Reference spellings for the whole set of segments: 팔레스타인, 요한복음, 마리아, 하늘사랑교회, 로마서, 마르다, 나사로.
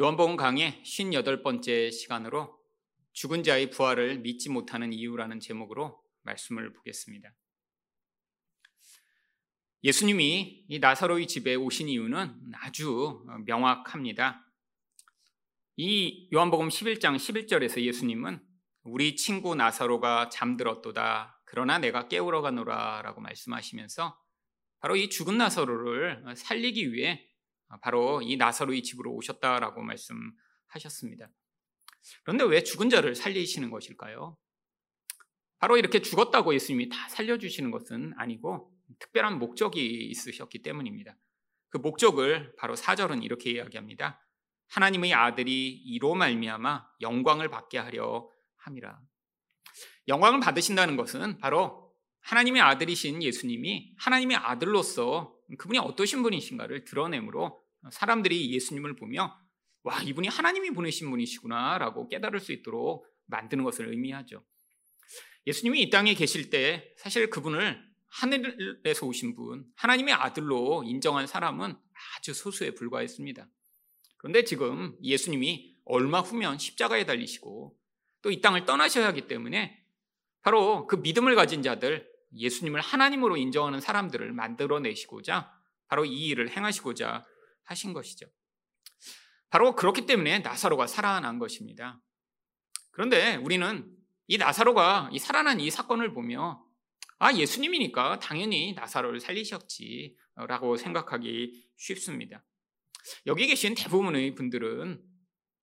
요한복음 강의 58번째 시간으로 죽은 자의 부활을 믿지 못하는 이유라는 제목으로 말씀을 보겠습니다. 예수님이 이 나사로의 집에 오신 이유는 아주 명확합니다. 이 요한복음 11장 11절에서 예수님은 우리 친구 나사로가 잠들었도다. 그러나 내가 깨우러 가노라 라고 말씀하시면서 바로 이 죽은 나사로를 살리기 위해 바로 이 나사로의 집으로 오셨다라고 말씀하셨습니다. 그런데 왜 죽은 자를 살리시는 것일까요? 바로 이렇게 죽었다고 예수님이 다 살려주시는 것은 아니고 특별한 목적이 있으셨기 때문입니다. 그 목적을 바로 4절은 이렇게 이야기합니다. 하나님의 아들이 이로 말미암아 영광을 받게 하려 함이라. 영광을 받으신다는 것은 바로 하나님의 아들이신 예수님이 하나님의 아들로서 그분이 어떠신 분이신가를 드러내므로 사람들이 예수님을 보며 와, 이분이 하나님이 보내신 분이시구나 라고 깨달을 수 있도록 만드는 것을 의미하죠. 예수님이 이 땅에 계실 때 사실 그분을 하늘에서 오신 분, 하나님의 아들로 인정한 사람은 아주 소수에 불과했습니다. 그런데 지금 예수님이 얼마 후면 십자가에 달리시고 또 이 땅을 떠나셔야 하기 때문에 바로 그 믿음을 가진 자들, 예수님을 하나님으로 인정하는 사람들을 만들어내시고자 바로 이 일을 행하시고자 하신 것이죠. 바로 그렇기 때문에 나사로가 살아난 것입니다. 그런데 우리는 이 나사로가 이 살아난 이 사건을 보며 아, 예수님이니까 당연히 나사로를 살리셨지 라고 생각하기 쉽습니다. 여기 계신 대부분의 분들은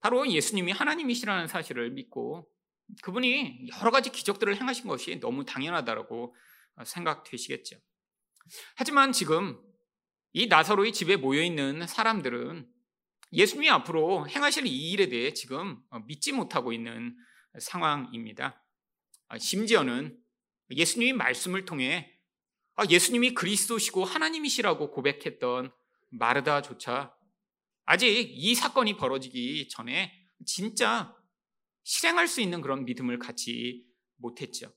바로 예수님이 하나님이시라는 사실을 믿고 그분이 여러 가지 기적들을 행하신 것이 너무 당연하다고 생각되시겠죠. 하지만 지금 이 나사로의 집에 모여있는 사람들은 예수님이 앞으로 행하실 이 일에 대해 지금 믿지 못하고 있는 상황입니다. 심지어는 예수님이 말씀을 통해 예수님이 그리스도시고 하나님이시라고 고백했던 마르다조차 아직 이 사건이 벌어지기 전에 진짜 실행할 수 있는 그런 믿음을 갖지 못했죠.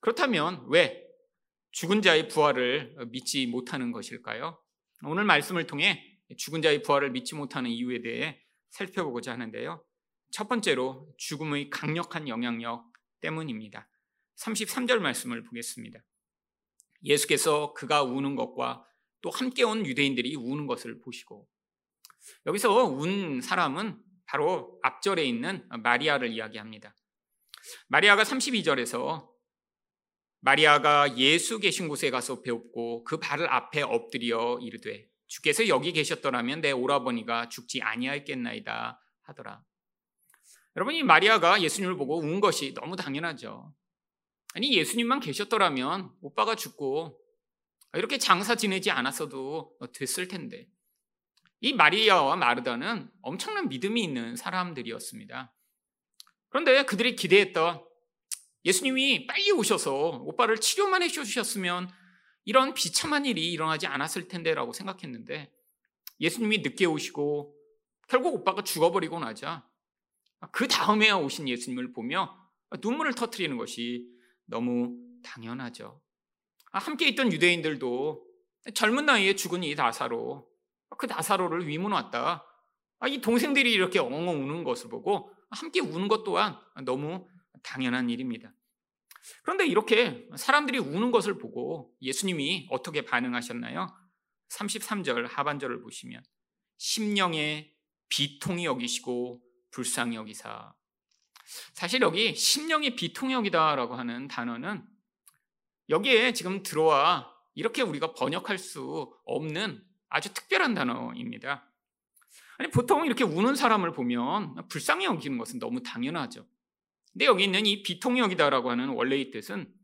그렇다면 왜 죽은 자의 부활을 믿지 못하는 것일까요? 오늘 말씀을 통해 죽은 자의 부활을 믿지 못하는 이유에 대해 살펴보고자 하는데요. 첫 번째로 죽음의 강력한 영향력 때문입니다. 33절 말씀을 보겠습니다. 예수께서 그가 우는 것과 또 함께 온 유대인들이 우는 것을 보시고, 여기서 운 사람은 바로 앞절에 있는 마리아를 이야기합니다. 마리아가 32절에서 마리아가 예수 계신 곳에 가서 배웁고 그 발을 앞에 엎드려 이르되 주께서 여기 계셨더라면 내 오라버니가 죽지 아니하였겠나이다 하더라. 여러분, 이 마리아가 예수님을 보고 운 것이 너무 당연하죠. 아니, 예수님만 계셨더라면 오빠가 죽고 이렇게 장사 지내지 않았어도 됐을 텐데. 이 마리아와 마르다는 엄청난 믿음이 있는 사람들이었습니다. 그런데 그들이 기대했던 예수님이 빨리 오셔서 오빠를 치료만 해주셨으면 이런 비참한 일이 일어나지 않았을 텐데 라고 생각했는데, 예수님이 늦게 오시고 결국 오빠가 죽어버리고 나자 그 다음에 오신 예수님을 보며 눈물을 터뜨리는 것이 너무 당연하죠. 함께 있던 유대인들도 젊은 나이에 죽은 이 나사로, 그 나사로를 위문 왔다, 이 동생들이 이렇게 엉엉 우는 것을 보고 함께 우는 것 또한 너무 당연한 일입니다. 그런데 이렇게 사람들이 우는 것을 보고 예수님이 어떻게 반응하셨나요? 33절 하반절을 보시면 심령에 비통히 여기시고 불쌍히 여기사. 사실 여기 심령의 비통역이다라고 하는 단어는 여기에 지금 들어와 이렇게 우리가 번역할 수 없는 아주 특별한 단어입니다. 아니, 보통 이렇게 우는 사람을 보면 불쌍히 여기는 것은 너무 당연하죠. 근데 여기 있는 이 비통역이다라고 하는 원래의 뜻은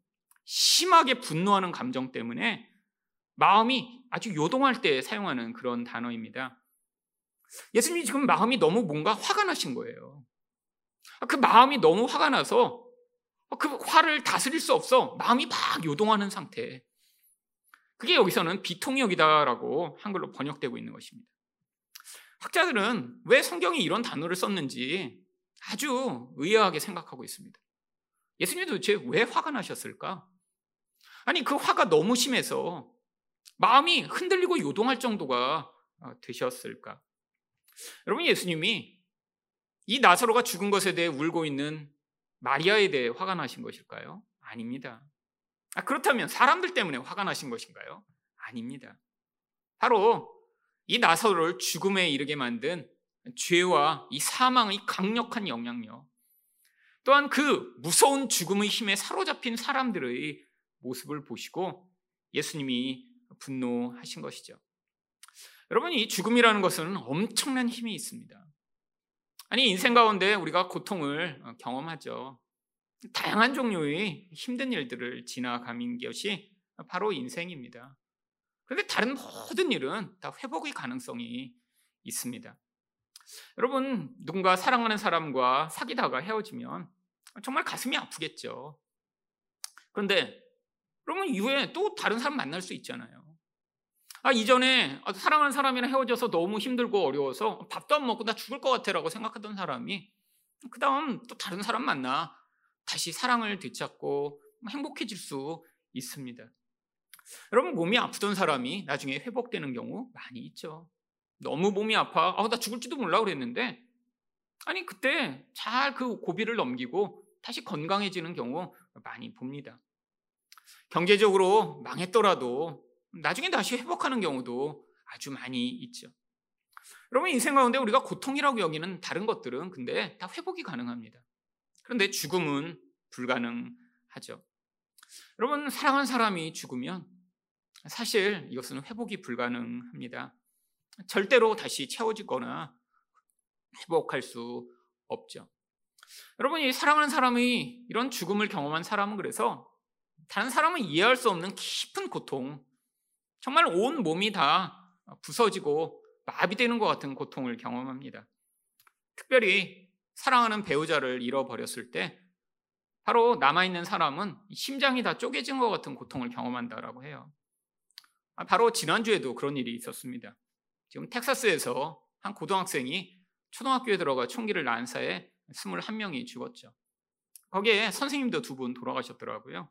심하게 분노하는 감정 때문에 마음이 아주 요동할 때 사용하는 그런 단어입니다. 예수님이 지금 마음이 너무 뭔가 화가 나신 거예요. 그 마음이 너무 화가 나서 그 화를 다스릴 수 없어 마음이 막 요동하는 상태. 그게 여기서는 비통역이다라고 한글로 번역되고 있는 것입니다. 학자들은 왜 성경이 이런 단어를 썼는지 아주 의아하게 생각하고 있습니다. 예수님이 도대체 왜 화가 나셨을까? 아니, 그 화가 너무 심해서 마음이 흔들리고 요동할 정도가 되셨을까? 여러분, 예수님이 이 나사로가 죽은 것에 대해 울고 있는 마리아에 대해 화가 나신 것일까요? 아닙니다. 그렇다면 사람들 때문에 화가 나신 것인가요? 아닙니다. 바로 이 나사로를 죽음에 이르게 만든 죄와 이 사망의 강력한 영향력, 또한 그 무서운 죽음의 힘에 사로잡힌 사람들의 모습을 보시고 예수님이 분노하신 것이죠. 여러분, 이 죽음이라는 것은 엄청난 힘이 있습니다. 아니, 인생 가운데 우리가 고통을 경험하죠. 다양한 종류의 힘든 일들을 지나가는 것이 바로 인생입니다. 그런데 다른 모든 일은 다 회복의 가능성이 있습니다. 여러분, 누군가 사랑하는 사람과 사귀다가 헤어지면 정말 가슴이 아프겠죠. 그런데 그러면 이후에 또 다른 사람 만날 수 있잖아요. 이전에 사랑하는 사람이랑 헤어져서 너무 힘들고 어려워서 밥도 안 먹고 나 죽을 것 같아라고 생각하던 사람이 그 다음 또 다른 사람 만나 다시 사랑을 되찾고 행복해질 수 있습니다. 여러분, 몸이 아프던 사람이 나중에 회복되는 경우 많이 있죠. 너무 몸이 아파, 나 죽을지도 몰라 그랬는데, 아니 그때 잘 그 고비를 넘기고 다시 건강해지는 경우 많이 봅니다. 경제적으로 망했더라도 나중에 다시 회복하는 경우도 아주 많이 있죠. 여러분, 인생 가운데 우리가 고통이라고 여기는 다른 것들은 근데 다 회복이 가능합니다. 그런데 죽음은 불가능하죠. 여러분, 사랑한 사람이 죽으면 사실 이것은 회복이 불가능합니다. 절대로 다시 채워지거나 회복할 수 없죠. 여러분, 이 사랑하는 사람이 이런 죽음을 경험한 사람은 그래서 다른 사람은 이해할 수 없는 깊은 고통, 정말 온 몸이 다 부서지고 마비되는 것 같은 고통을 경험합니다. 특별히 사랑하는 배우자를 잃어버렸을 때 바로 남아있는 사람은 심장이 다 쪼개진 것 같은 고통을 경험한다라고 해요. 바로 지난주에도 그런 일이 있었습니다. 지금 텍사스에서 한 고등학생이 초등학교에 들어가 총기를 난 사에 21명이 죽었죠. 거기에 선생님도 2분 돌아가셨더라고요.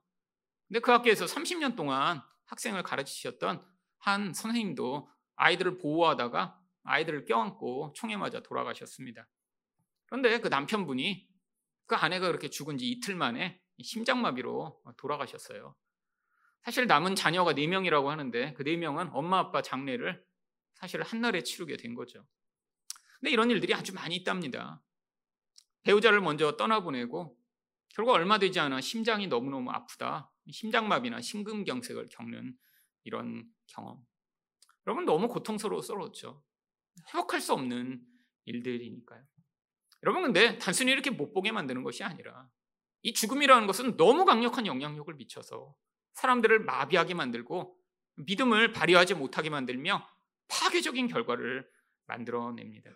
근데 그 학교에서 30년 동안 학생을 가르치셨던 한 선생님도 아이들을 보호하다가 아이들을 껴안고 총에 맞아 돌아가셨습니다. 그런데 그 남편분이 그 아내가 그렇게 죽은 지 이틀 만에 심장마비로 돌아가셨어요. 사실 남은 자녀가 4명이라고 하는데 그 4명은 엄마 아빠 장례를 사실 한날에 치르게 된 거죠. 근데 이런 일들이 아주 많이 있답니다. 배우자를 먼저 떠나보내고 결국 얼마 되지 않아 심장이 너무너무 아프다, 심장마비나 심근경색을 겪는 이런 경험. 여러분, 너무 고통스러웠죠. 회복할 수 없는 일들이니까요. 여러분, 근데 단순히 이렇게 못 보게 만드는 것이 아니라 이 죽음이라는 것은 너무 강력한 영향력을 미쳐서 사람들을 마비하게 만들고 믿음을 발휘하지 못하게 만들며 파괴적인 결과를 만들어냅니다.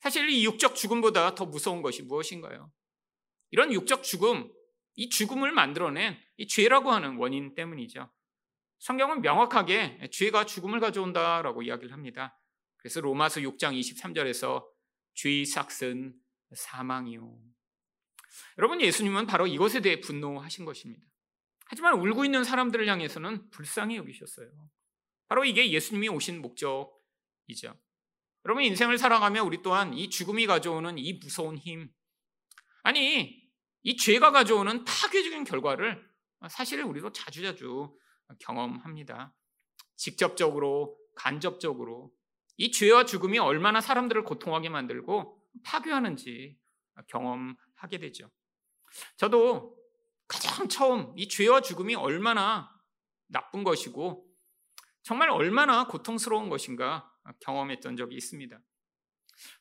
사실 이 육적 죽음보다 더 무서운 것이 무엇인가요? 이런 육적 죽음, 이 죽음을 만들어낸 이 죄라고 하는 원인 때문이죠. 성경은 명확하게 죄가 죽음을 가져온다라고 이야기를 합니다. 그래서 로마서 6장 23절에서 죄의 삯은 사망이요. 여러분, 예수님은 바로 이것에 대해 분노하신 것입니다. 하지만 울고 있는 사람들을 향해서는 불쌍히 여기셨어요. 바로 이게 예수님이 오신 목적이죠. 여러분, 인생을 살아가며 우리 또한 이 죽음이 가져오는 이 무서운 힘, 아니 이 죄가 가져오는 파괴적인 결과를 사실 우리도 자주자주 경험합니다. 직접적으로, 간접적으로 이 죄와 죽음이 얼마나 사람들을 고통하게 만들고 파괴하는지 경험하게 되죠. 저도 가장 처음 이 죄와 죽음이 얼마나 나쁜 것이고 정말 얼마나 고통스러운 것인가 경험했던 적이 있습니다.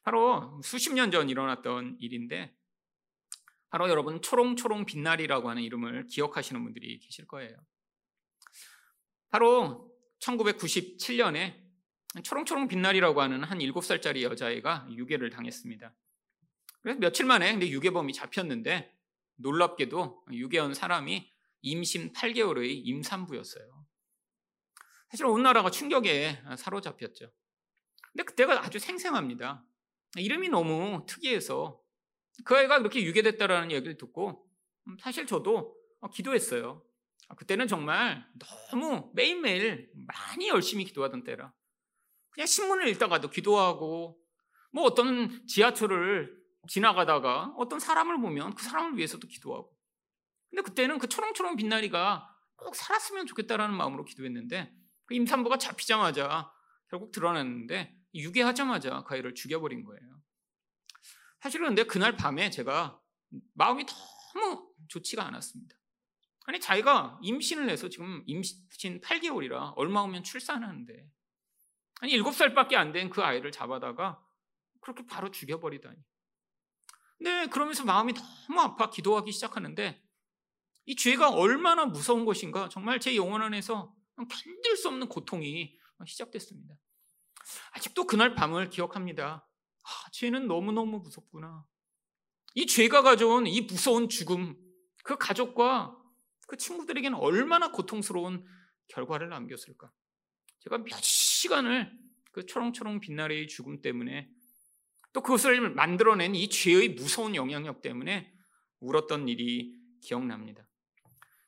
바로 수십 년 전 일어났던 일인데 바로 여러분 초롱초롱 빛나리라고 하는 이름을 기억하시는 분들이 계실 거예요. 바로 1997년에 초롱초롱 빛나리라고 하는 한 7살짜리 여자애가 유괴를 당했습니다. 그래서 며칠 만에 근데 유괴범이 잡혔는데 놀랍게도 유괴한 사람이 임신 8개월의 임산부였어요. 사실 온 나라가 충격에 사로잡혔죠. 근데 그때가 아주 생생합니다. 이름이 너무 특이해서 그 아이가 그렇게 유괴됐다라는 얘기를 듣고 사실 저도 기도했어요. 그때는 정말 너무 매일매일 많이 열심히 기도하던 때라 그냥 신문을 읽다가도 기도하고 뭐 어떤 지하철을 지나가다가 어떤 사람을 보면 그 사람을 위해서도 기도하고, 근데 그때는 그 초롱초롱 빛나리가 꼭 살았으면 좋겠다라는 마음으로 기도했는데 그 임산부가 잡히자마자 결국 드러났는데 유괴하자마자 그 아이를 죽여버린 거예요. 사실은 근데 그날 밤에 제가 마음이 너무 좋지가 않았습니다. 아니 자기가 임신을 해서 지금 임신 8개월이라 얼마 후면 출산하는데 아니 7살밖에 안 된 그 아이를 잡아다가 그렇게 바로 죽여버리다니. 근데 그러면서 마음이 너무 아파 기도하기 시작하는데 이 죄가 얼마나 무서운 것인가, 정말 제 영혼 안에서 견딜 수 없는 고통이 시작됐습니다. 아직도 그날 밤을 기억합니다. 아, 죄는 너무너무 무섭구나. 이 죄가 가져온 이 무서운 죽음, 그 가족과 그 친구들에게는 얼마나 고통스러운 결과를 남겼을까. 제가 몇 시간을 그 초롱초롱 빛나리의 죽음 때문에 또 그것을 만들어낸 이 죄의 무서운 영향력 때문에 울었던 일이 기억납니다.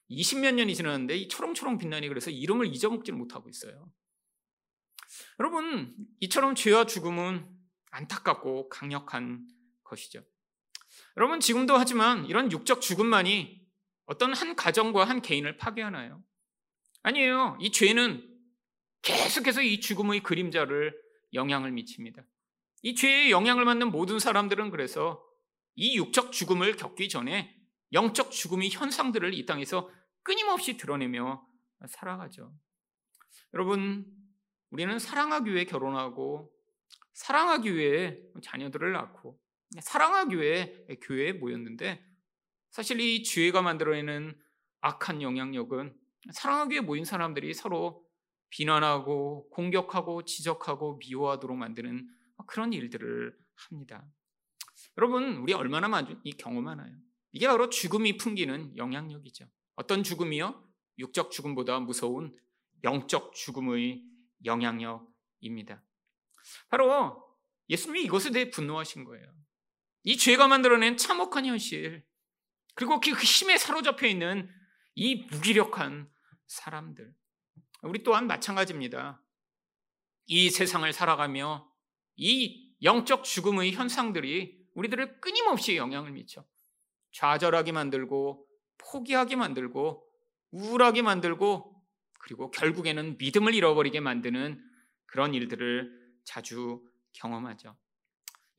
20몇 년이 지났는데 이 초롱초롱 빛나리 그래서 이름을 잊어먹질 못하고 있어요. 여러분, 이처럼 죄와 죽음은 안타깝고 강력한 것이죠. 여러분, 지금도 하지만 이런 육적 죽음만이 어떤 한 가정과 한 개인을 파괴하나요? 아니에요. 이 죄는 계속해서 이 죽음의 그림자를 영향을 미칩니다. 이 죄의 영향을 받는 모든 사람들은 그래서 이 육적 죽음을 겪기 전에 영적 죽음의 현상들을 이 땅에서 끊임없이 드러내며 살아가죠. 여러분, 우리는 사랑하기 위해 결혼하고 사랑하기 위해 자녀들을 낳고 사랑하기 위해 교회에 모였는데 사실 이 죄가 만들어내는 악한 영향력은 사랑하기 위해 모인 사람들이 서로 비난하고 공격하고 지적하고 미워하도록 만드는 그런 일들을 합니다. 여러분, 우리 얼마나 많이 경험하나요? 이게 바로 죽음이 풍기는 영향력이죠. 어떤 죽음이요? 육적 죽음보다 무서운 영적 죽음의 영향력입니다. 바로 예수님이 이것에 대해 분노하신 거예요. 이 죄가 만들어낸 참혹한 현실, 그리고 그 힘에 사로잡혀 있는 이 무기력한 사람들. 우리 또한 마찬가지입니다. 이 세상을 살아가며 이 영적 죽음의 현상들이 우리들을 끊임없이 영향을 미쳐 좌절하게 만들고 포기하게 만들고 우울하게 만들고 그리고 결국에는 믿음을 잃어버리게 만드는 그런 일들을 자주 경험하죠.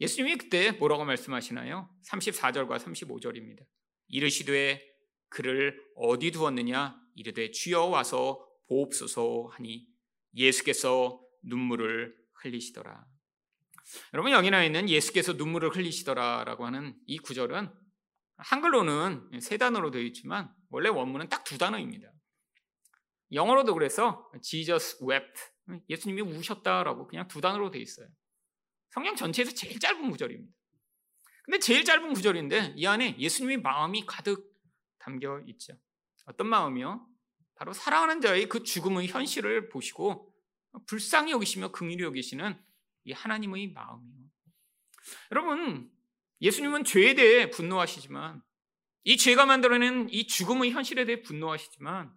예수님이 그때 뭐라고 말씀하시나요? 34절과 35절입니다. 이르시되 그를 어디 두었느냐? 이르되 주여 와서 보옵소서 하니 예수께서 눈물을 흘리시더라. 여러분, 여기 나와 있는 예수께서 눈물을 흘리시더라 라고 하는 이 구절은 한글로는 3단어로 되어 있지만 원래 원문은 딱 2단어입니다. 영어로도 그래서 Jesus wept, 예수님이 우셨다라고 그냥 2단어로 되어 있어요. 성경 전체에서 제일 짧은 구절입니다. 근데 제일 짧은 구절인데 이 안에 예수님의 마음이 가득 담겨 있죠. 어떤 마음이요? 바로 사랑하는 자의 그 죽음의 현실을 보시고 불쌍히 여기시며 긍휼히 여기시는 이 하나님의 마음이요. 여러분, 예수님은 죄에 대해 분노하시지만 이 죄가 만들어낸 이 죽음의 현실에 대해 분노하시지만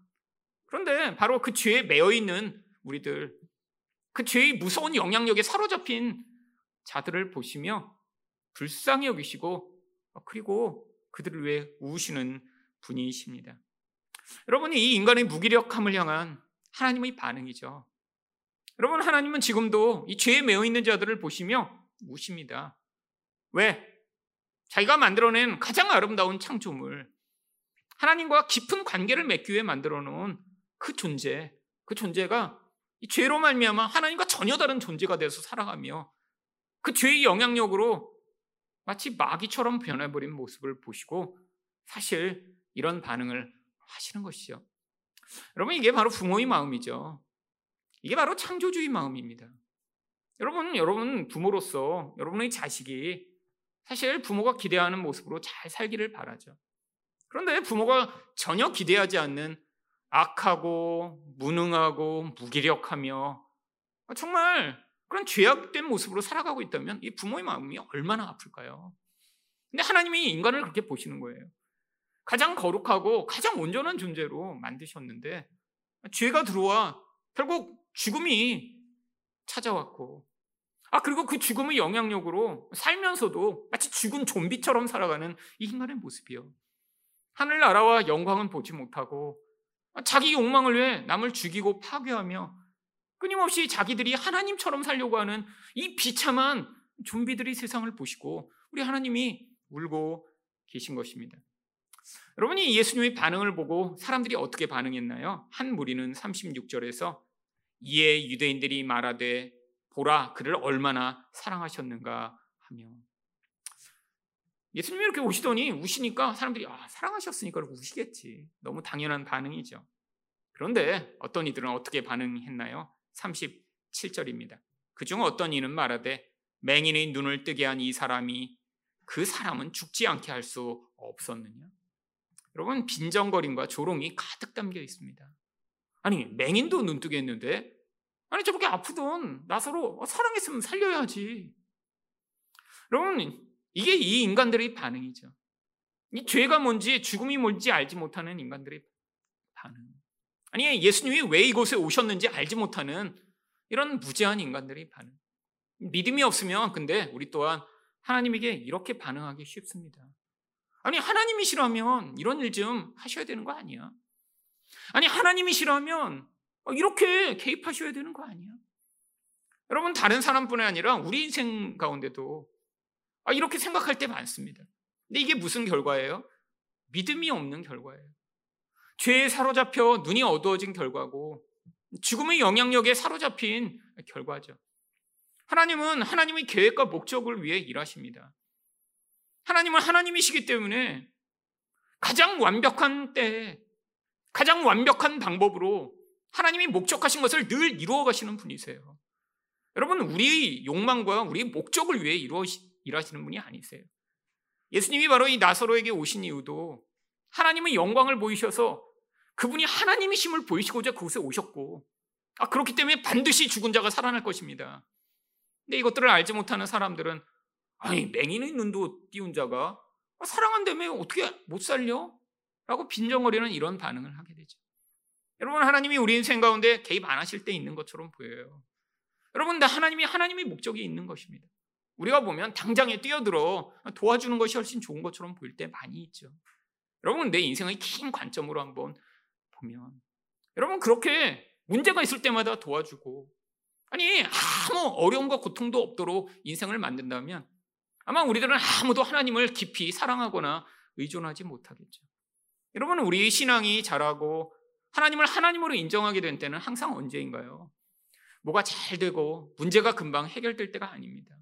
그런데 바로 그 죄에 매여있는 우리들, 그 죄의 무서운 영향력에 사로잡힌 자들을 보시며 불쌍히 여기시고 그리고 그들을 위해 우시는 분이십니다. 여러분이 이 인간의 무기력함을 향한 하나님의 반응이죠. 여러분, 하나님은 지금도 이 죄에 매여있는 자들을 보시며 우십니다. 왜? 자기가 만들어낸 가장 아름다운 창조물, 하나님과 깊은 관계를 맺기 위해 만들어놓은 그 존재, 그 존재가 이 죄로 말미암아 하나님과 전혀 다른 존재가 돼서 살아가며 그 죄의 영향력으로 마치 마귀처럼 변해버린 모습을 보시고 사실 이런 반응을 하시는 것이죠. 여러분, 이게 바로 부모의 마음이죠. 이게 바로 창조주의 마음입니다. 여러분 부모로서 여러분의 자식이 사실 부모가 기대하는 모습으로 잘 살기를 바라죠. 그런데 부모가 전혀 기대하지 않는 악하고 무능하고 무기력하며 정말 그런 죄악된 모습으로 살아가고 있다면 이 부모의 마음이 얼마나 아플까요? 근데 하나님이 인간을 그렇게 보시는 거예요. 가장 거룩하고 가장 온전한 존재로 만드셨는데 죄가 들어와 결국 죽음이 찾아왔고 그리고 그 죽음의 영향력으로 살면서도 마치 죽은 좀비처럼 살아가는 이 인간의 모습이요. 하늘나라와 영광은 보지 못하고 자기 욕망을 위해 남을 죽이고 파괴하며 끊임없이 자기들이 하나님처럼 살려고 하는 이 비참한 좀비들이 세상을 보시고 우리 하나님이 울고 계신 것입니다. 여러분이 예수님의 반응을 보고 사람들이 어떻게 반응했나요? 한 무리는 36절에서 이에 유대인들이 말하되 보라 그를 얼마나 사랑하셨는가 하며, 예수님이 이렇게 오시더니 우시니까 사람들이 사랑하셨으니까 우시겠지, 너무 당연한 반응이죠. 그런데 어떤 이들은 어떻게 반응했나요? 37절입니다. 그중 어떤 이는 말하되 맹인의 눈을 뜨게 한 이 사람이 그 사람은 죽지 않게 할 수 없었느냐. 여러분, 빈정거림과 조롱이 가득 담겨 있습니다. 아니 맹인도 눈 뜨게 했는데, 아니 저렇게 아프던 나사로 사랑했으면 살려야지. 여러분, 이게 이 인간들의 반응이죠. 이 죄가 뭔지 죽음이 뭔지 알지 못하는 인간들의 반응, 아니 예수님이 왜 이곳에 오셨는지 알지 못하는 이런 무지한 인간들의 반응. 믿음이 없으면 근데 우리 또한 하나님에게 이렇게 반응하기 쉽습니다. 아니 하나님이시라면 이런 일 좀 하셔야 되는 거 아니야? 아니 하나님이시라면 이렇게 개입하셔야 되는 거 아니야? 여러분, 다른 사람뿐 아니라 우리 인생 가운데도 이렇게 생각할 때 많습니다. 근데 이게 무슨 결과예요? 믿음이 없는 결과예요. 죄에 사로잡혀 눈이 어두워진 결과고 죽음의 영향력에 사로잡힌 결과죠. 하나님은 하나님의 계획과 목적을 위해 일하십니다. 하나님은 하나님이시기 때문에 가장 완벽한 때에 가장 완벽한 방법으로 하나님이 목적하신 것을 늘 이루어 가시는 분이세요. 여러분, 우리의 욕망과 우리의 목적을 위해 일하시는 분이 아니세요. 예수님이 바로 이 나사로에게 오신 이유도 하나님의 영광을 보이셔서 그분이 하나님이심을 보이시고자 그곳에 오셨고, 그렇기 때문에 반드시 죽은 자가 살아날 것입니다. 근데 이것들을 알지 못하는 사람들은 아니 맹인의 눈도 띄운 자가 사랑한다며 어떻게 못 살려? 라고 빈정거리는 이런 반응을 하게 되죠. 여러분, 하나님이 우리 인생 가운데 개입 안 하실 때 있는 것처럼 보여요. 여러분, 다 하나님의 목적이 있는 것입니다. 우리가 보면 당장에 뛰어들어 도와주는 것이 훨씬 좋은 것처럼 보일 때 많이 있죠. 여러분, 내 인생의 긴 관점으로 한번 보면 여러분, 그렇게 문제가 있을 때마다 도와주고 아니 아무 어려움과 고통도 없도록 인생을 만든다면 아마 우리들은 아무도 하나님을 깊이 사랑하거나 의존하지 못하겠죠. 여러분, 우리의 신앙이 자라고 하나님을 하나님으로 인정하게 된 때는 항상 언제인가요? 뭐가 잘 되고 문제가 금방 해결될 때가 아닙니다.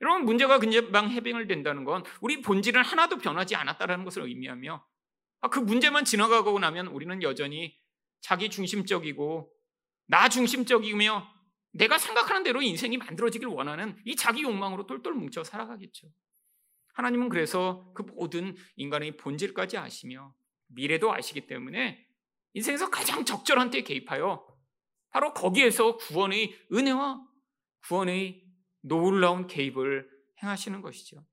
여러분, 문제가 금방 해결된다는 건 우리 본질은 하나도 변하지 않았다는 것을 의미하며 그 문제만 지나가고 나면 우리는 여전히 자기 중심적이고 나 중심적이며 내가 생각하는 대로 인생이 만들어지길 원하는 이 자기 욕망으로 똘똘 뭉쳐 살아가겠죠. 하나님은 그래서 그 모든 인간의 본질까지 아시며 미래도 아시기 때문에 인생에서 가장 적절한 때에 개입하여 바로 거기에서 구원의 은혜와 구원의 놀라운 개입을 행하시는 것이죠.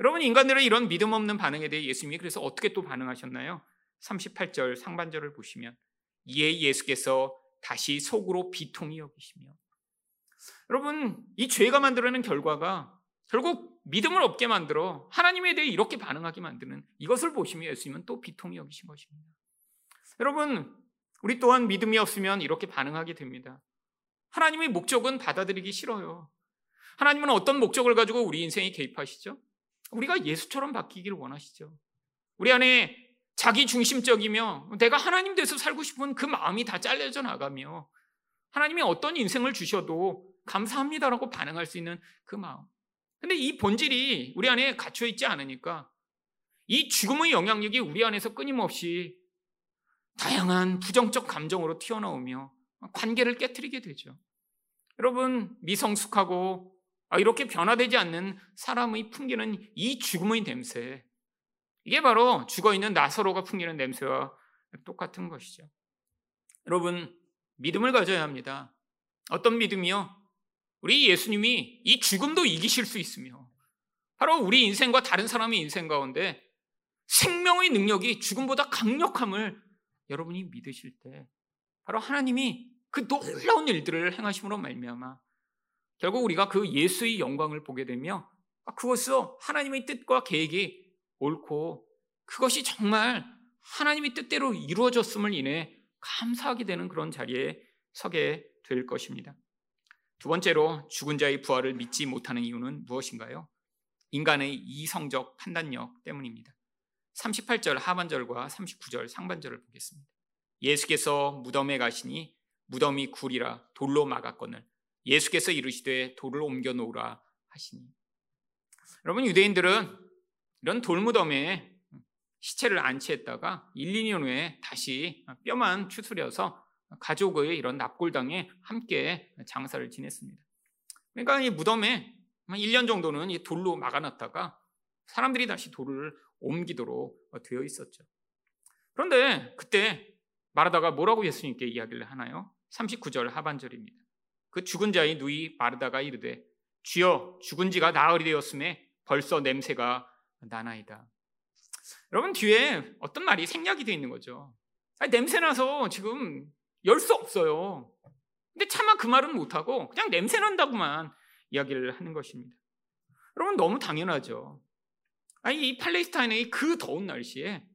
여러분, 인간들의 이런 믿음 없는 반응에 대해 예수님이 그래서 어떻게 또 반응하셨나요? 38절 상반절을 보시면 이에 예수께서 다시 속으로 비통히 여기시며, 여러분, 이 죄가 만들어낸 결과가 결국 믿음을 없게 만들어 하나님에 대해 이렇게 반응하게 만드는 이것을 보시며 예수님은 또 비통히 여기신 것입니다. 여러분, 우리 또한 믿음이 없으면 이렇게 반응하게 됩니다. 하나님의 목적은 받아들이기 싫어요. 하나님은 어떤 목적을 가지고 우리 인생에 개입하시죠? 우리가 예수처럼 바뀌기를 원하시죠. 우리 안에 자기 중심적이며 내가 하나님 돼서 살고 싶은 그 마음이 다 잘려져 나가며 하나님이 어떤 인생을 주셔도 감사합니다라고 반응할 수 있는 그 마음. 근데 이 본질이 우리 안에 갇혀 있지 않으니까 이 죽음의 영향력이 우리 안에서 끊임없이 다양한 부정적 감정으로 튀어나오며 관계를 깨트리게 되죠. 여러분, 미성숙하고 이렇게 변화되지 않는 사람의 풍기는 이 죽음의 냄새, 이게 바로 죽어있는 나사로가 풍기는 냄새와 똑같은 것이죠. 여러분, 믿음을 가져야 합니다. 어떤 믿음이요? 우리 예수님이 이 죽음도 이기실 수 있으며 바로 우리 인생과 다른 사람의 인생 가운데 생명의 능력이 죽음보다 강력함을 여러분이 믿으실 때 바로 하나님이 그 놀라운 일들을 행하심으로 말미암아 결국 우리가 그 예수의 영광을 보게 되며 그것은 하나님의 뜻과 계획이 옳고 그것이 정말 하나님의 뜻대로 이루어졌음을 인해 감사하게 되는 그런 자리에 서게 될 것입니다. 두 번째로 죽은 자의 부활을 믿지 못하는 이유는 무엇인가요? 인간의 이성적 판단력 때문입니다. 38절 하반절과 39절 상반절을 보겠습니다. 예수께서 무덤에 가시니 무덤이 굴이라 돌로 막았거늘 예수께서 이르시되 돌을 옮겨 놓으라 하시니, 여러분 유대인들은 이런 돌무덤에 시체를 안치했다가 1, 2년 후에 다시 뼈만 추스려서 가족의 이런 납골당에 함께 장사를 지냈습니다. 그러니까 이 무덤에 한 1년 정도는 이 돌로 막아놨다가 사람들이 다시 돌을 옮기도록 되어 있었죠. 그런데 그때 마르다가 뭐라고 예수님께 이야기를 하나요? 39절 하반절입니다. 그 죽은 자의 누이 마르다가 이르되 주여 죽은 지가 나흘이 되었음에 벌써 냄새가 나나이다. 여러분 뒤에 어떤 말이 생략이 되어 있는 거죠. 아니, 냄새나서 지금 열 수 없어요. 근데 차마 그 말은 못하고 그냥 냄새난다고만 이야기를 하는 것입니다. 여러분 너무 당연하죠. 아니, 이 팔레스타인의 그 더운 날씨에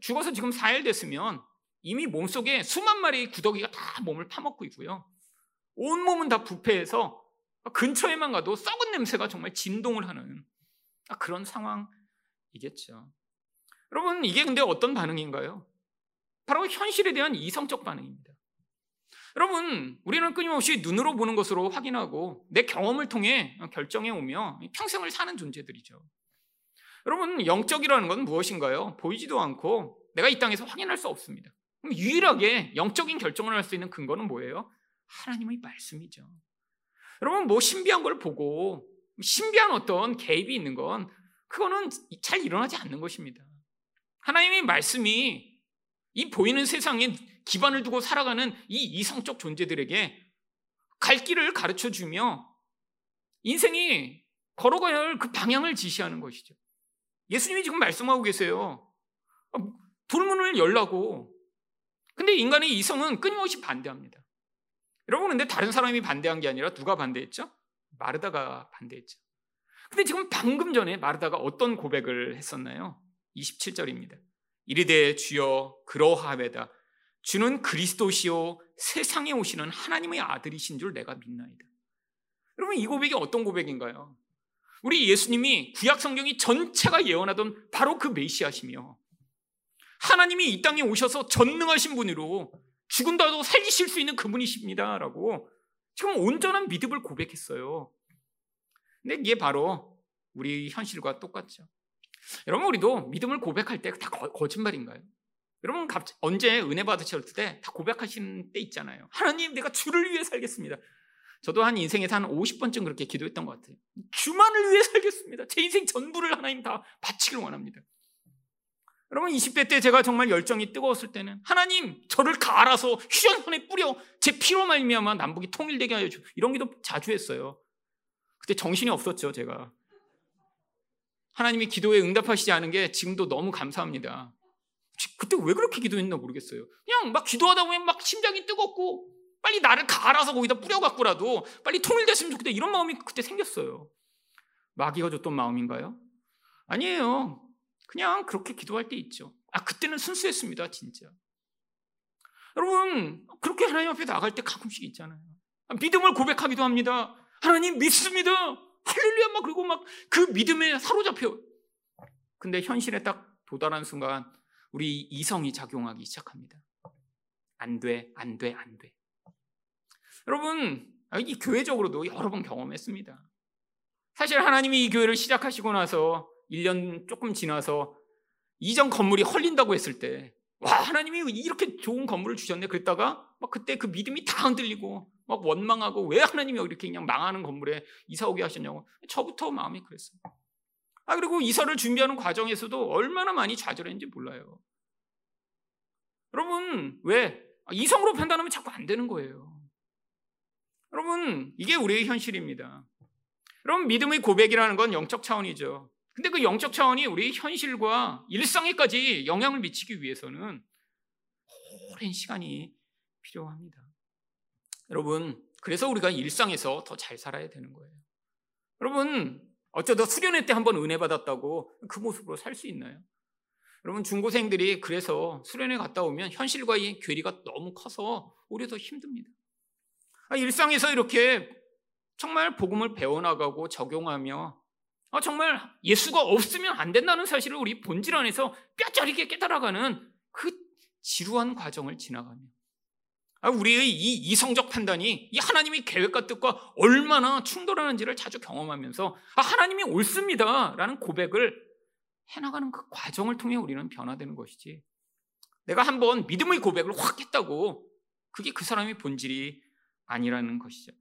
죽어서 지금 4일 됐으면 이미 몸속에 수만 마리의 구더기가 다 몸을 파먹고 있고요. 온몸은 다 부패해서 근처에만 가도 썩은 냄새가 정말 진동을 하는 그런 상황이겠죠. 여러분 이게 근데 어떤 반응인가요? 바로 현실에 대한 이성적 반응입니다. 여러분 우리는 끊임없이 눈으로 보는 것으로 확인하고 내 경험을 통해 결정해 오며 평생을 사는 존재들이죠. 여러분 영적이라는 건 무엇인가요? 보이지도 않고 내가 이 땅에서 확인할 수 없습니다. 그럼 유일하게 영적인 결정을 할 수 있는 근거는 뭐예요? 하나님의 말씀이죠. 여러분 뭐 신비한 걸 보고 신비한 어떤 개입이 있는 건 그거는 잘 일어나지 않는 것입니다. 하나님의 말씀이 이 보이는 세상에 기반을 두고 살아가는 이 이성적 존재들에게 갈 길을 가르쳐주며 인생이 걸어가야 할 그 방향을 지시하는 것이죠. 예수님이 지금 말씀하고 계세요. 돌문을 열라고. 근데 인간의 이성은 끊임없이 반대합니다. 여러분 근데 다른 사람이 반대한 게 아니라 누가 반대했죠? 마르다가 반대했죠. 근데 지금 방금 전에 마르다가 어떤 고백을 했었나요? 27절입니다. 이르되 주여 그러하매다 주는 그리스도시요 세상에 오시는 하나님의 아들이신 줄 내가 믿나이다. 여러분 이 고백이 어떤 고백인가요? 우리 예수님이 구약 성경이 전체가 예언하던 바로 그 메시아시며 하나님이 이 땅에 오셔서 전능하신 분으로 죽은다도 살리실 수 있는 그분이십니다 라고 지금 온전한 믿음을 고백했어요. 근데 이게 바로 우리 현실과 똑같죠. 여러분 우리도 믿음을 고백할 때 다 거짓말인가요? 여러분 언제 은혜 받으실 때 다 고백하시는 때 있잖아요. 하나님 내가 주를 위해 살겠습니다. 저도 한 인생에서 한 50번쯤 그렇게 기도했던 것 같아요. 주만을 위해 살겠습니다. 제 인생 전부를 하나님 다 바치길 원합니다. 여러분 20대 때 제가 정말 열정이 뜨거웠을 때는 하나님 저를 갈아서 휴전선에 뿌려 제 피로 말미암아 남북이 통일되게 하여 주 이런 기도 자주 했어요. 그때 정신이 없었죠. 제가 하나님이 기도에 응답하시지 않은 게 지금도 너무 감사합니다. 그때 왜 그렇게 기도했나 모르겠어요. 그냥 막 기도하다 보면 막 심장이 뜨겁고 빨리 나를 갈아서 거기다 뿌려갖고라도 빨리 통일됐으면 좋겠다 이런 마음이 그때 생겼어요. 마귀가 줬던 마음인가요? 아니에요. 그냥 그렇게 기도할 때 있죠. 그때는 순수했습니다. 진짜. 여러분 그렇게 하나님 앞에 나갈 때 가끔씩 있잖아요. 믿음을 고백하기도 합니다. 하나님 믿습니다. 할렐루야. 막 그리고 막 그 믿음에 사로잡혀. 근데 현실에 딱 도달한 순간 우리 이성이 작용하기 시작합니다. 안 돼, 안 돼, 안 돼. 여러분 이 교회적으로도 여러 번 경험했습니다. 사실 하나님이 이 교회를 시작하시고 나서 1년 조금 지나서 이전 건물이 헐린다고 했을 때 와 하나님이 이렇게 좋은 건물을 주셨네 그랬다가 막 그때 그 믿음이 다 흔들리고 막 원망하고 왜 하나님이 이렇게 그냥 망하는 건물에 이사 오게 하셨냐고 저부터 마음이 그랬어요. 그리고 이사를 준비하는 과정에서도 얼마나 많이 좌절했는지 몰라요. 여러분 왜? 이성으로 판단하면 자꾸 안 되는 거예요. 여러분 이게 우리의 현실입니다. 여러분 믿음의 고백이라는 건 영적 차원이죠. 근데 그 영적 차원이 우리 현실과 일상에까지 영향을 미치기 위해서는 오랜 시간이 필요합니다. 여러분 그래서 우리가 일상에서 더 잘 살아야 되는 거예요. 여러분, 어쩌다 수련회 때 한번 은혜 받았다고 그 모습으로 살 수 있나요? 여러분, 중고생들이 그래서 수련회 갔다 오면 현실과의 괴리가 너무 커서 오히려 더 힘듭니다. 일상에서 이렇게 정말 복음을 배워나가고 적용하며 정말 예수가 없으면 안 된다는 사실을 우리 본질 안에서 뼈저리게 깨달아가는 그 지루한 과정을 지나가며 우리의 이 이성적 판단이 이 하나님의 계획과 뜻과 얼마나 충돌하는지를 자주 경험하면서 하나님이 옳습니다 라는 고백을 해나가는 그 과정을 통해 우리는 변화되는 것이지, 내가 한번 믿음의 고백을 확 했다고 그게 그 사람의 본질이 아니라는 것이죠.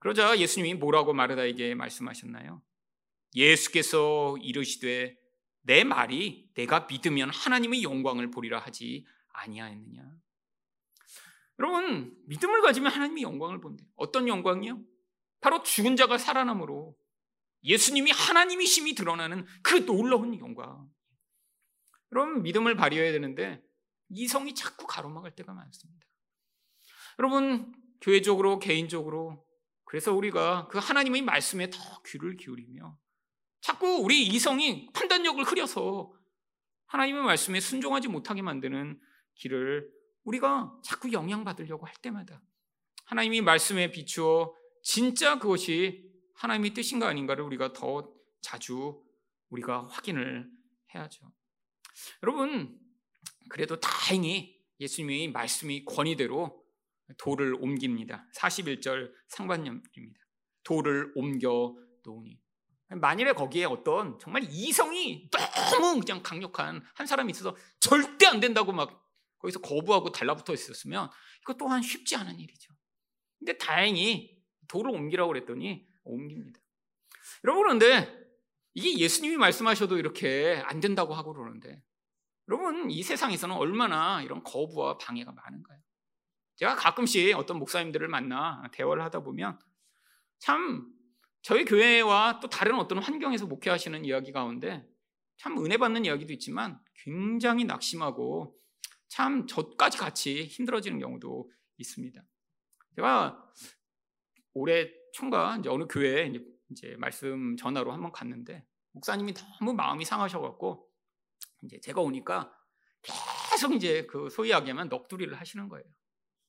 그러자 예수님이 뭐라고 마르다에게 말씀하셨나요? 예수께서 이르시되 내 말이 내가 믿으면 하나님의 영광을 보리라 하지 아니하였느냐. 여러분, 믿음을 가지면 하나님의 영광을 본대. 어떤 영광이요? 바로 죽은 자가 살아남으로 예수님이 하나님이심이 드러나는 그 놀라운 영광. 여러분, 믿음을 발휘해야 되는데 이성이 자꾸 가로막을 때가 많습니다. 여러분, 교회적으로 개인적으로 그래서 우리가 그 하나님의 말씀에 더 귀를 기울이며 자꾸 우리 이성이 판단력을 흐려서 하나님의 말씀에 순종하지 못하게 만드는 길을 우리가 자꾸 영향받으려고 할 때마다 하나님이 말씀에 비추어 진짜 그것이 하나님의 뜻인가 아닌가를 우리가 더 자주 우리가 확인을 해야죠. 여러분, 그래도 다행히 예수님의 말씀이 권위대로 돌을 옮깁니다. 41절 상반절입니다. 돌을 옮겨 놓으니, 만일에 거기에 어떤 정말 이성이 너무 그냥 강력한 한 사람이 있어서 절대 안 된다고 막 거기서 거부하고 달라붙어 있었으면 이것 또한 쉽지 않은 일이죠. 근데 다행히 돌을 옮기라고 그랬더니 옮깁니다. 여러분, 그런데 이게 예수님이 말씀하셔도 이렇게 안 된다고 하고 그러는데, 여러분, 이 세상에서는 얼마나 이런 거부와 방해가 많은가요? 제가 가끔씩 어떤 목사님들을 만나 대화를 하다 보면 참 저희 교회와 또 다른 어떤 환경에서 목회하시는 이야기 가운데 참 은혜 받는 이야기도 있지만 굉장히 낙심하고 참 저까지 같이 힘들어지는 경우도 있습니다. 제가 올해 총과 어느 교회에 이제 말씀 전화로 한번 갔는데 목사님이 너무 마음이 상하셔갖고 이제 제가 오니까 계속 이제 그 소위하게만 넋두리를 하시는 거예요.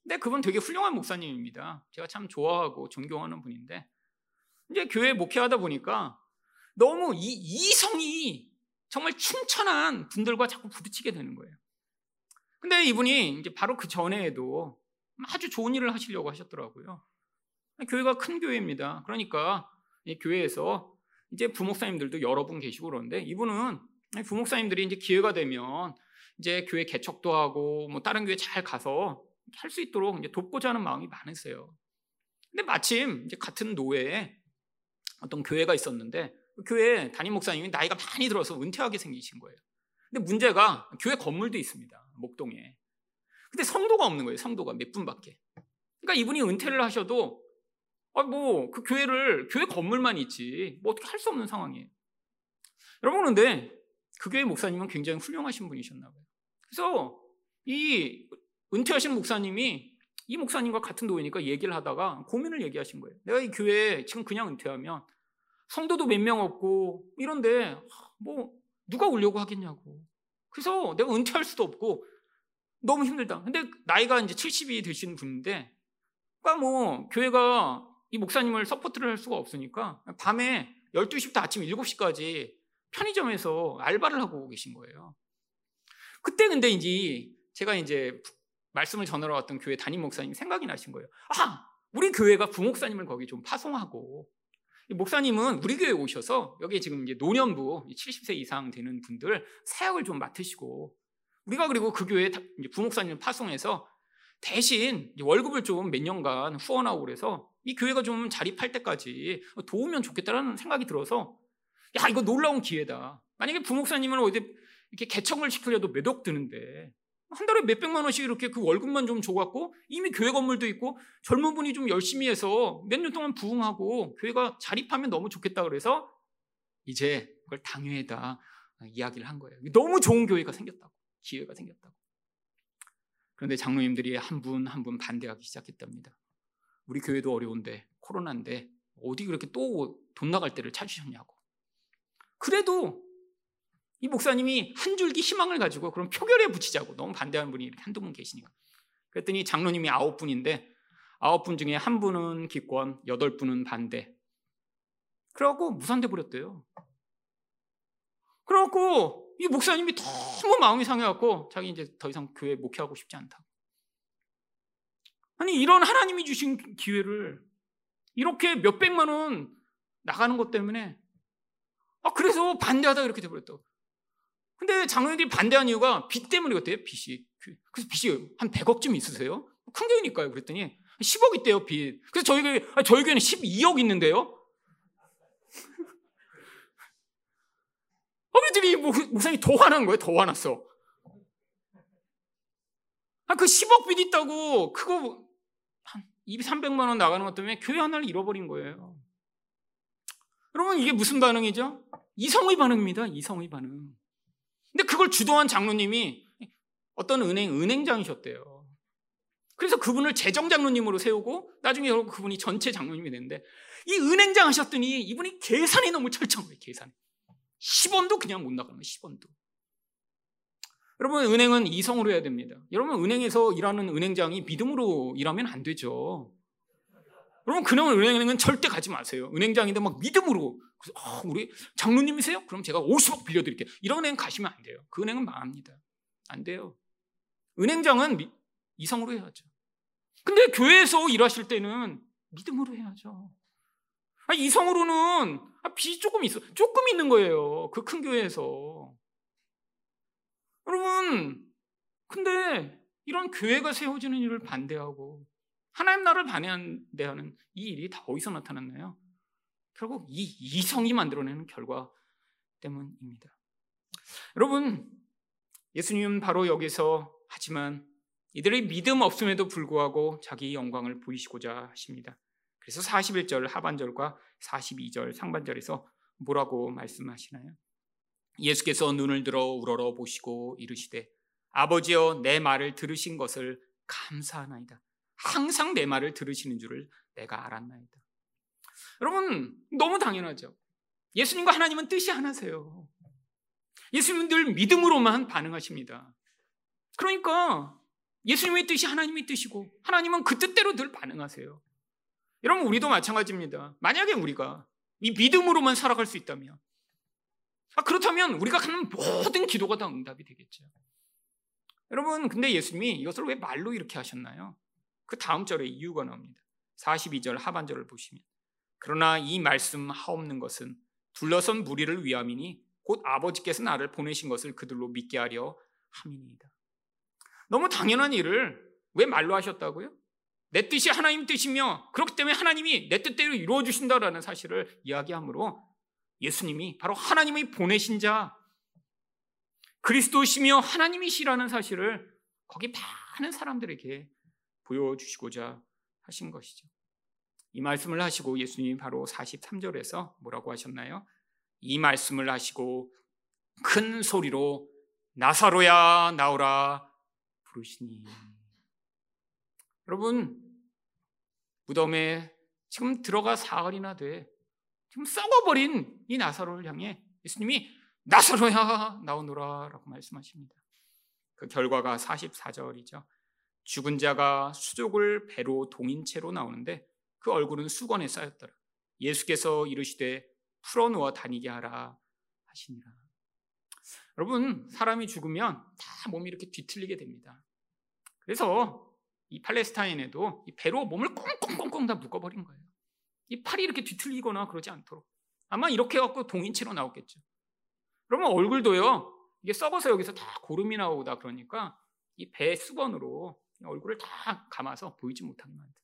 근데 그분 되게 훌륭한 목사님입니다. 제가 참 좋아하고 존경하는 분인데 이제 교회 목회하다 보니까 너무 이 이성이 정말 충천한 분들과 자꾸 부딪히게 되는 거예요. 근데 이분이 이제 바로 그 전에도 아주 좋은 일을 하시려고 하셨더라고요. 교회가 큰 교회입니다. 그러니까 이 교회에서 이제 부목사님들도 여러 분 계시고 그러는데 이분은 부목사님들이 이제 기회가 되면 이제 교회 개척도 하고 뭐 다른 교회 잘 가서 할 수 있도록 이제 돕고자 하는 마음이 많으세요. 근데 마침 이제 같은 노회에 어떤 교회가 있었는데 그 교회 담임 목사님이 나이가 많이 들어서 은퇴하게 생기신 거예요. 근데 문제가 교회 건물도 있습니다. 목동에. 근데 성도가 없는 거예요. 성도가 몇 분밖에. 그러니까 이분이 은퇴를 하셔도 그 교회 건물만 있지 뭐 어떻게 할 수 없는 상황이에요. 여러분, 그런데 그 교회 목사님은 굉장히 훌륭하신 분이셨나 봐요. 그래서 이 은퇴하신 목사님이 이 목사님과 같은 노예니까 얘기를 하다가 고민을 얘기하신 거예요. 내가 이 교회에 지금 그냥 은퇴하면 성도도 몇 명 없고 이런데 뭐 누가 오려고 하겠냐고. 그래서 내가 은퇴할 수도 없고 너무 힘들다. 근데 나이가 이제 70이 되신 분인데 그러니까 뭐 교회가 이 목사님을 서포트를 할 수가 없으니까 밤에 12시부터 아침 7시까지 편의점에서 알바를 하고 계신 거예요. 그때 근데 이제 제가 이제 말씀을 전하러 왔던 교회 담임 목사님 생각이 나신 거예요. 우리 교회가 부목사님을 거기 좀 파송하고 목사님은 우리 교회에 오셔서 여기 지금 이제 노년부 70세 이상 되는 분들 사역을 좀 맡으시고 우리가 그리고 그 교회에 부목사님을 파송해서 대신 월급을 좀 몇 년간 후원하고 그래서 이 교회가 좀 자립할 때까지 도우면 좋겠다라는 생각이 들어서 이거 놀라운 기회다. 만약에 부목사님은 어디 이렇게 개척을 시키려도 몇 억 드는데 한 달에 몇백만 원씩 이렇게 그 월급만 좀 줘갖고 이미 교회 건물도 있고 젊은 분이 좀 열심히 해서 몇 년 동안 부흥하고 교회가 자립하면 너무 좋겠다 그래서 이제 그걸 당회에다 이야기를 한 거예요. 너무 좋은 교회가 생겼다고, 기회가 생겼다고. 그런데 장로님들이 한 분 한 분 반대하기 시작했답니다. 우리 교회도 어려운데 코로나인데 어디 그렇게 또 돈 나갈 때를 찾으셨냐고. 그래도 이 목사님이 한 줄기 희망을 가지고 그럼 표결에 붙이자고. 너무 반대하는 분이 한두 분 계시니까. 그랬더니 장로님이 9분인데 9분 중에 1분은 기권, 8분은 반대. 그래갖고 무산돼 버렸대요. 그래갖고 이 목사님이 너무 마음이 상해갖고 자기 이제 더 이상 교회 목회하고 싶지 않다고. 아니 이런 하나님이 주신 기회를 이렇게 몇백만 원 나가는 것 때문에 아 그래서 반대하다 이렇게 돼버렸다고. 근데 장로님들이 반대한 이유가 빚 때문이었대요. 빚이. 그래서 빚이 한 100억쯤 있으세요? 큰 교회니까요. 그랬더니 10억 있대요 빚. 그래서 저희 교회는 12억 있는데요. 아버지들이 목사님이 더 화난 거예요. 더 화났어. 아, 그 10억 빚 있다고 그거 한 200~300만 원 나가는 것 때문에 교회 하나를 잃어버린 거예요. 여러분 이게 무슨 반응이죠? 이성의 반응입니다. 이성의 반응. 근데 그걸 주도한 장로님이 어떤 은행장이셨대요. 그래서 그분을 재정장로님으로 세우고 나중에 그분이 전체 장로님이 됐는데 이 은행장 하셨더니 이분이 계산이 너무 철저한 거예요. 계산. 10원도 그냥 못 나가는 거예요. 10원도. 여러분 은행은 이성으로 해야 됩니다. 여러분 은행에서 일하는 은행장이 믿음으로 일하면 안 되죠. 여러분 그놈의 은행은 절대 가지 마세요. 은행장인데 막 믿음으로 그래서, 우리 장로님이세요? 그럼 제가 50억 빌려드릴게요. 이런 은행 가시면 안 돼요. 그 은행은 망합니다. 안 돼요. 은행장은 이성으로 해야죠. 근데 교회에서 일하실 때는 믿음으로 해야죠. 이성으로는 빚이 조금 있는 거예요. 그 큰 교회에서. 여러분 근데 이런 교회가 세워지는 일을 반대하고 하나님 나라를 반대하는 이 일이 다 어디서 나타났나요? 결국 이 이성이 만들어내는 결과 때문입니다. 여러분 예수님은 바로 여기서 하지만 이들의 믿음 없음에도 불구하고 자기 영광을 보이시고자 하십니다. 그래서 41절 하반절과 42절 상반절에서 뭐라고 말씀하시나요? 예수께서 눈을 들어 우러러 보시고 이르시되 아버지여 내 말을 들으신 것을 감사하나이다. 항상 내 말을 들으시는 줄을 내가 알았나이다. 여러분 너무 당연하죠. 예수님과 하나님은 뜻이 하나세요. 예수님은 늘 믿음으로만 반응하십니다. 그러니까 예수님의 뜻이 하나님의 뜻이고 하나님은 그 뜻대로 늘 반응하세요. 여러분 우리도 마찬가지입니다. 만약에 우리가 이 믿음으로만 살아갈 수 있다면 그렇다면 우리가 하는 모든 기도가 다 응답이 되겠죠. 여러분 근데 예수님이 이것을 왜 말로 이렇게 하셨나요? 그 다음 절에 이유가 나옵니다. 42절 하반절을 보시면 그러나 이 말씀 하옵는 것은 둘러선 무리를 위함이니 곧 아버지께서 나를 보내신 것을 그들로 믿게 하려 함이니이다. 너무 당연한 일을 왜 말로 하셨다고요? 내 뜻이 하나님 뜻이며 그렇기 때문에 하나님이 내 뜻대로 이루어주신다라는 사실을 이야기함으로 예수님이 바로 하나님의 보내신 자 그리스도시며 하나님이시라는 사실을 거기 많은 사람들에게 보여주시고자 하신 것이죠. 이 말씀을 하시고 예수님이 바로 43절에서 뭐라고 하셨나요? 이 말씀을 하시고 큰 소리로 나사로야 나오라 부르시니. 여러분 무덤에 지금 들어가 사흘이나 돼 지금 썩어버린 이 나사로를 향해 예수님이 나사로야 나오노라 라고 말씀하십니다. 그 결과가 44절이죠. 죽은 자가 수족을 배로 동인 채로 나오는데 그 얼굴은 수건에 쌓였더라. 예수께서 이르시되 풀어놓아 다니게 하라 하시니라. 여러분 사람이 죽으면 다 몸이 이렇게 뒤틀리게 됩니다. 그래서 이 팔레스타인에도 이 배로 몸을 꽁꽁꽁꽁 다 묶어버린 거예요. 이 팔이 이렇게 뒤틀리거나 그러지 않도록 아마 이렇게 해갖고 동인체로 나왔겠죠. 그러면 얼굴도요 이게 썩어서 여기서 다 고름이 나오다 그러니까 이 배 수건으로 얼굴을 다 감아서 보이지 못하게 만듭니다.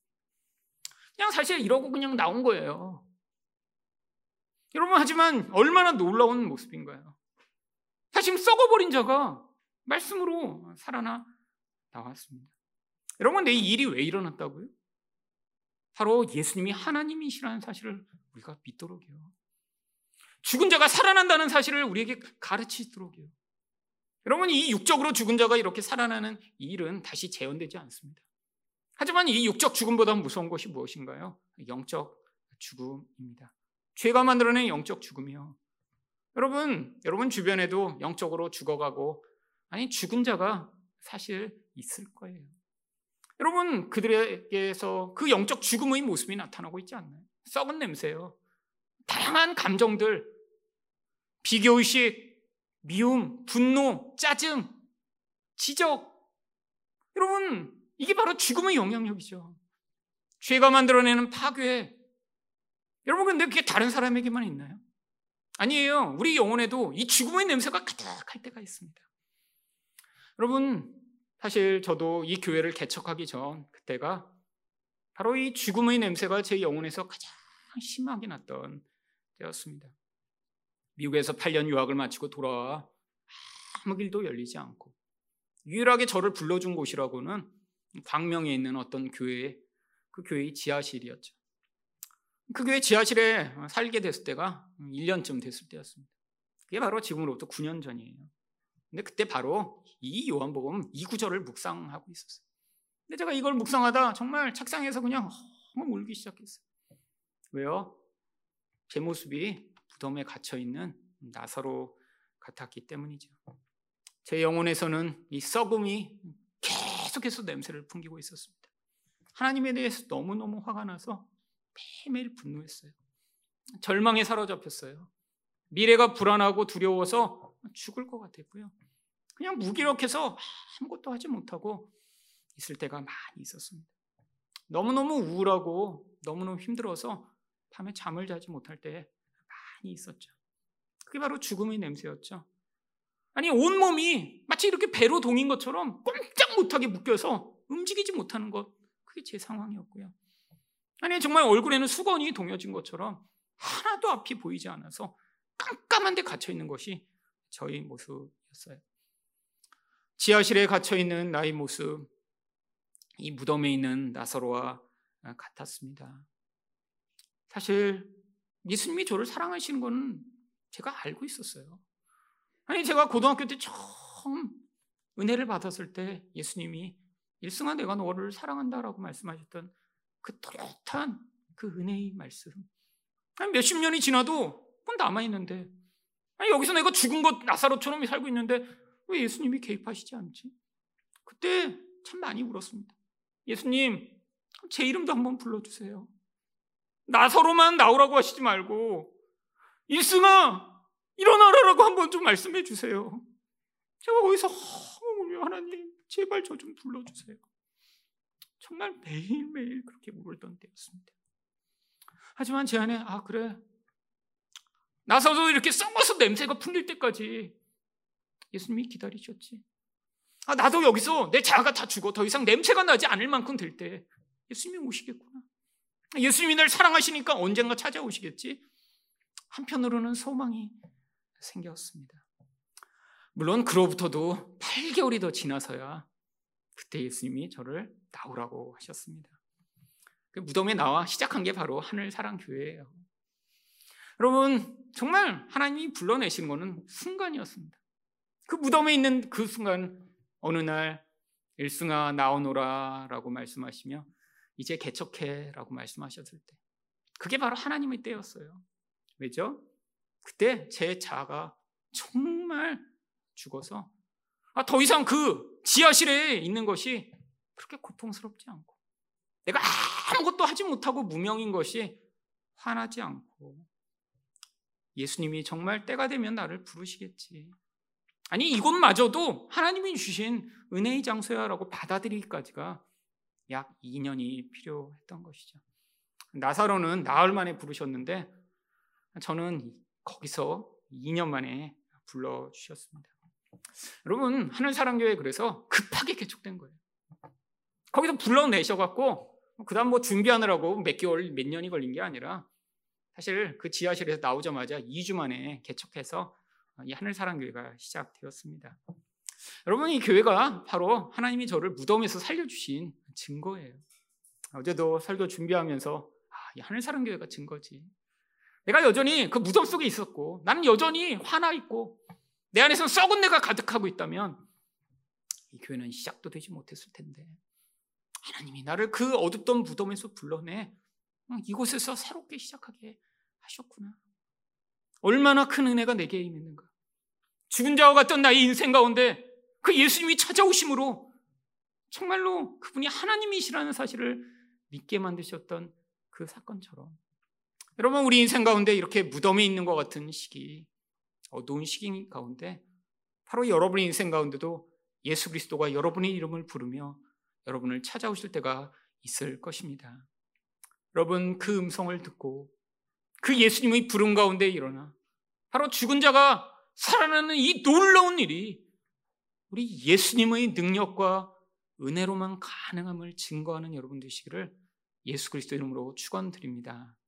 그냥 사실 이러고 그냥 나온 거예요. 여러분 하지만 얼마나 놀라운 모습인가요? 사실 썩어버린 자가 말씀으로 살아나 나왔습니다. 여러분 내 일이 왜 일어났다고요? 바로 예수님이 하나님이시라는 사실을 우리가 믿도록이요. 죽은 자가 살아난다는 사실을 우리에게 가르치도록이요. 여러분 이 육적으로 죽은 자가 이렇게 살아나는 이 일은 다시 재현되지 않습니다. 하지만 이 육적 죽음보다 무서운 것이 무엇인가요? 영적 죽음입니다. 죄가 만들어낸 영적 죽음이요. 여러분 주변에도 영적으로 죽어가고 죽은 자가 사실 있을 거예요. 여러분 그들에게서 그 영적 죽음의 모습이 나타나고 있지 않나요? 썩은 냄새요. 다양한 감정들, 비교의식, 미움, 분노, 짜증, 지적. 여러분 이게 바로 죽음의 영향력이죠. 죄가 만들어내는 파괴. 여러분 근데 그게 다른 사람에게만 있나요? 아니에요. 우리 영혼에도 이 죽음의 냄새가 가득할 때가 있습니다. 여러분 사실 저도 이 교회를 개척하기 전 그때가 바로 이 죽음의 냄새가 제 영혼에서 가장 심하게 났던 때였습니다. 미국에서 8년 유학을 마치고 돌아와 아무 길도 열리지 않고 유일하게 저를 불러준 곳이라고는 광명에 있는 어떤 교회, 그 교회의 지하실이었죠. 그 교회 지하실에 살게 됐을 때가 1년쯤 됐을 때였습니다. 그게 바로 지금으로부터 9년 전이에요. 근데 그때 바로 이 요한복음 2구절을 묵상하고 있었어요. 근데 제가 이걸 묵상하다 정말 책상에서 그냥 헝 울기 시작했어요. 왜요? 제 모습이 무덤에 갇혀있는 나사로 같았기 때문이죠. 제 영혼에서는 이 썩음이 계속해서 냄새를 풍기고 있었습니다. 하나님에 대해서 너무너무 화가 나서 매일매일 분노했어요. 절망에 사로잡혔어요. 미래가 불안하고 두려워서 죽을 것 같았고요. 그냥 무기력해서 아무것도 하지 못하고 있을 때가 많이 있었습니다. 너무너무 우울하고 너무너무 힘들어서 밤에 잠을 자지 못할 때 많이 있었죠. 그게 바로 죽음의 냄새였죠. 온몸이 마치 이렇게 배로 동인 것처럼 꼼짝 못하게 묶여서 움직이지 못하는 것, 그게 제 상황이었고요. 정말 얼굴에는 수건이 동여진 것처럼 하나도 앞이 보이지 않아서 깜깜한 데 갇혀있는 것이 저의 모습이었어요. 지하실에 갇혀있는 나의 모습, 이 무덤에 있는 나사로와 같았습니다. 사실 예수님이 저를 사랑하시는 건 제가 알고 있었어요. 제가 고등학교 때 처음 은혜를 받았을 때 예수님이 일승아 내가 너를 사랑한다라고 말씀하셨던 그 또렷한 그 은혜의 말씀, 몇십 년이 지나도 그건 남아있는데, 여기서 내가 죽은 것 나사로처럼 살고 있는데 왜 예수님이 개입하시지 않지? 그때 참 많이 울었습니다. 예수님 제 이름도 한번 불러주세요. 나사로만 나오라고 하시지 말고 일승아 일어나라라고 한번 좀 말씀해 주세요. 제가 거기서 하나님 제발 저 좀 불러주세요. 정말 매일매일 그렇게 울던 때였습니다. 하지만 제 안에 그래 나서도 이렇게 썩어서 냄새가 풍길 때까지 예수님이 기다리셨지. 나도 여기서 내 자아가 다 죽어 더 이상 냄새가 나지 않을 만큼 될 때 예수님이 오시겠구나. 예수님이 날 사랑하시니까 언젠가 찾아오시겠지. 한편으로는 소망이 생겼습니다. 물론 그로부터도 8개월이 더 지나서야 그때 예수님이 저를 나오라고 하셨습니다. 그 무덤에 나와 시작한 게 바로 하늘사랑교회예요. 여러분 정말 하나님이 불러내신 것은 순간이었습니다. 그 무덤에 있는 그 순간 어느 날 일승아 나오노라 라고 말씀하시며 이제 개척해 라고 말씀하셨을 때 그게 바로 하나님의 때였어요. 왜죠? 그때 제 자아가 정말 죽어서 더 이상 그 지하실에 있는 것이 그렇게 고통스럽지 않고 내가 아무것도 하지 못하고 무명인 것이 화나지 않고 예수님이 정말 때가 되면 나를 부르시겠지. 이곳마저도 하나님이 주신 은혜의 장소야라고 받아들이기까지가 약 2년이 필요했던 것이죠. 나사로는 나흘 만에 부르셨는데 저는 거기서 2년 만에 불러주셨습니다. 여러분 하늘사랑교회 그래서 급하게 개척된 거예요. 거기서 불러내셔갖고 그다음 준비하느라고 몇 개월 몇 년이 걸린 게 아니라 사실 그 지하실에서 나오자마자 2주 만에 개척해서 이 하늘사랑교회가 시작되었습니다. 여러분 이 교회가 바로 하나님이 저를 무덤에서 살려주신 증거예요. 어제도 설교 준비하면서 이 하늘사랑교회가 증거지. 내가 여전히 그 무덤 속에 있었고 나는 여전히 화나 있고 내 안에서는 썩은 내가 가득하고 있다면 이 교회는 시작도 되지 못했을 텐데 하나님이 나를 그 어둡던 무덤에서 불러내 이곳에서 새롭게 시작하게 하셨구나. 얼마나 큰 은혜가 내게 임했는가. 죽은 자와 같던 나의 인생 가운데 그 예수님이 찾아오심으로 정말로 그분이 하나님이시라는 사실을 믿게 만드셨던 그 사건처럼, 여러분 우리 인생 가운데 이렇게 무덤에 있는 것 같은 시기, 어두운 시기 가운데 바로 여러분의 인생 가운데도 예수 그리스도가 여러분의 이름을 부르며 여러분을 찾아오실 때가 있을 것입니다. 여러분 그 음성을 듣고 그 예수님의 부름 가운데 일어나 바로 죽은 자가 살아나는 이 놀라운 일이 우리 예수님의 능력과 은혜로만 가능함을 증거하는 여러분 되시기를 예수 그리스도 이름으로 축원드립니다.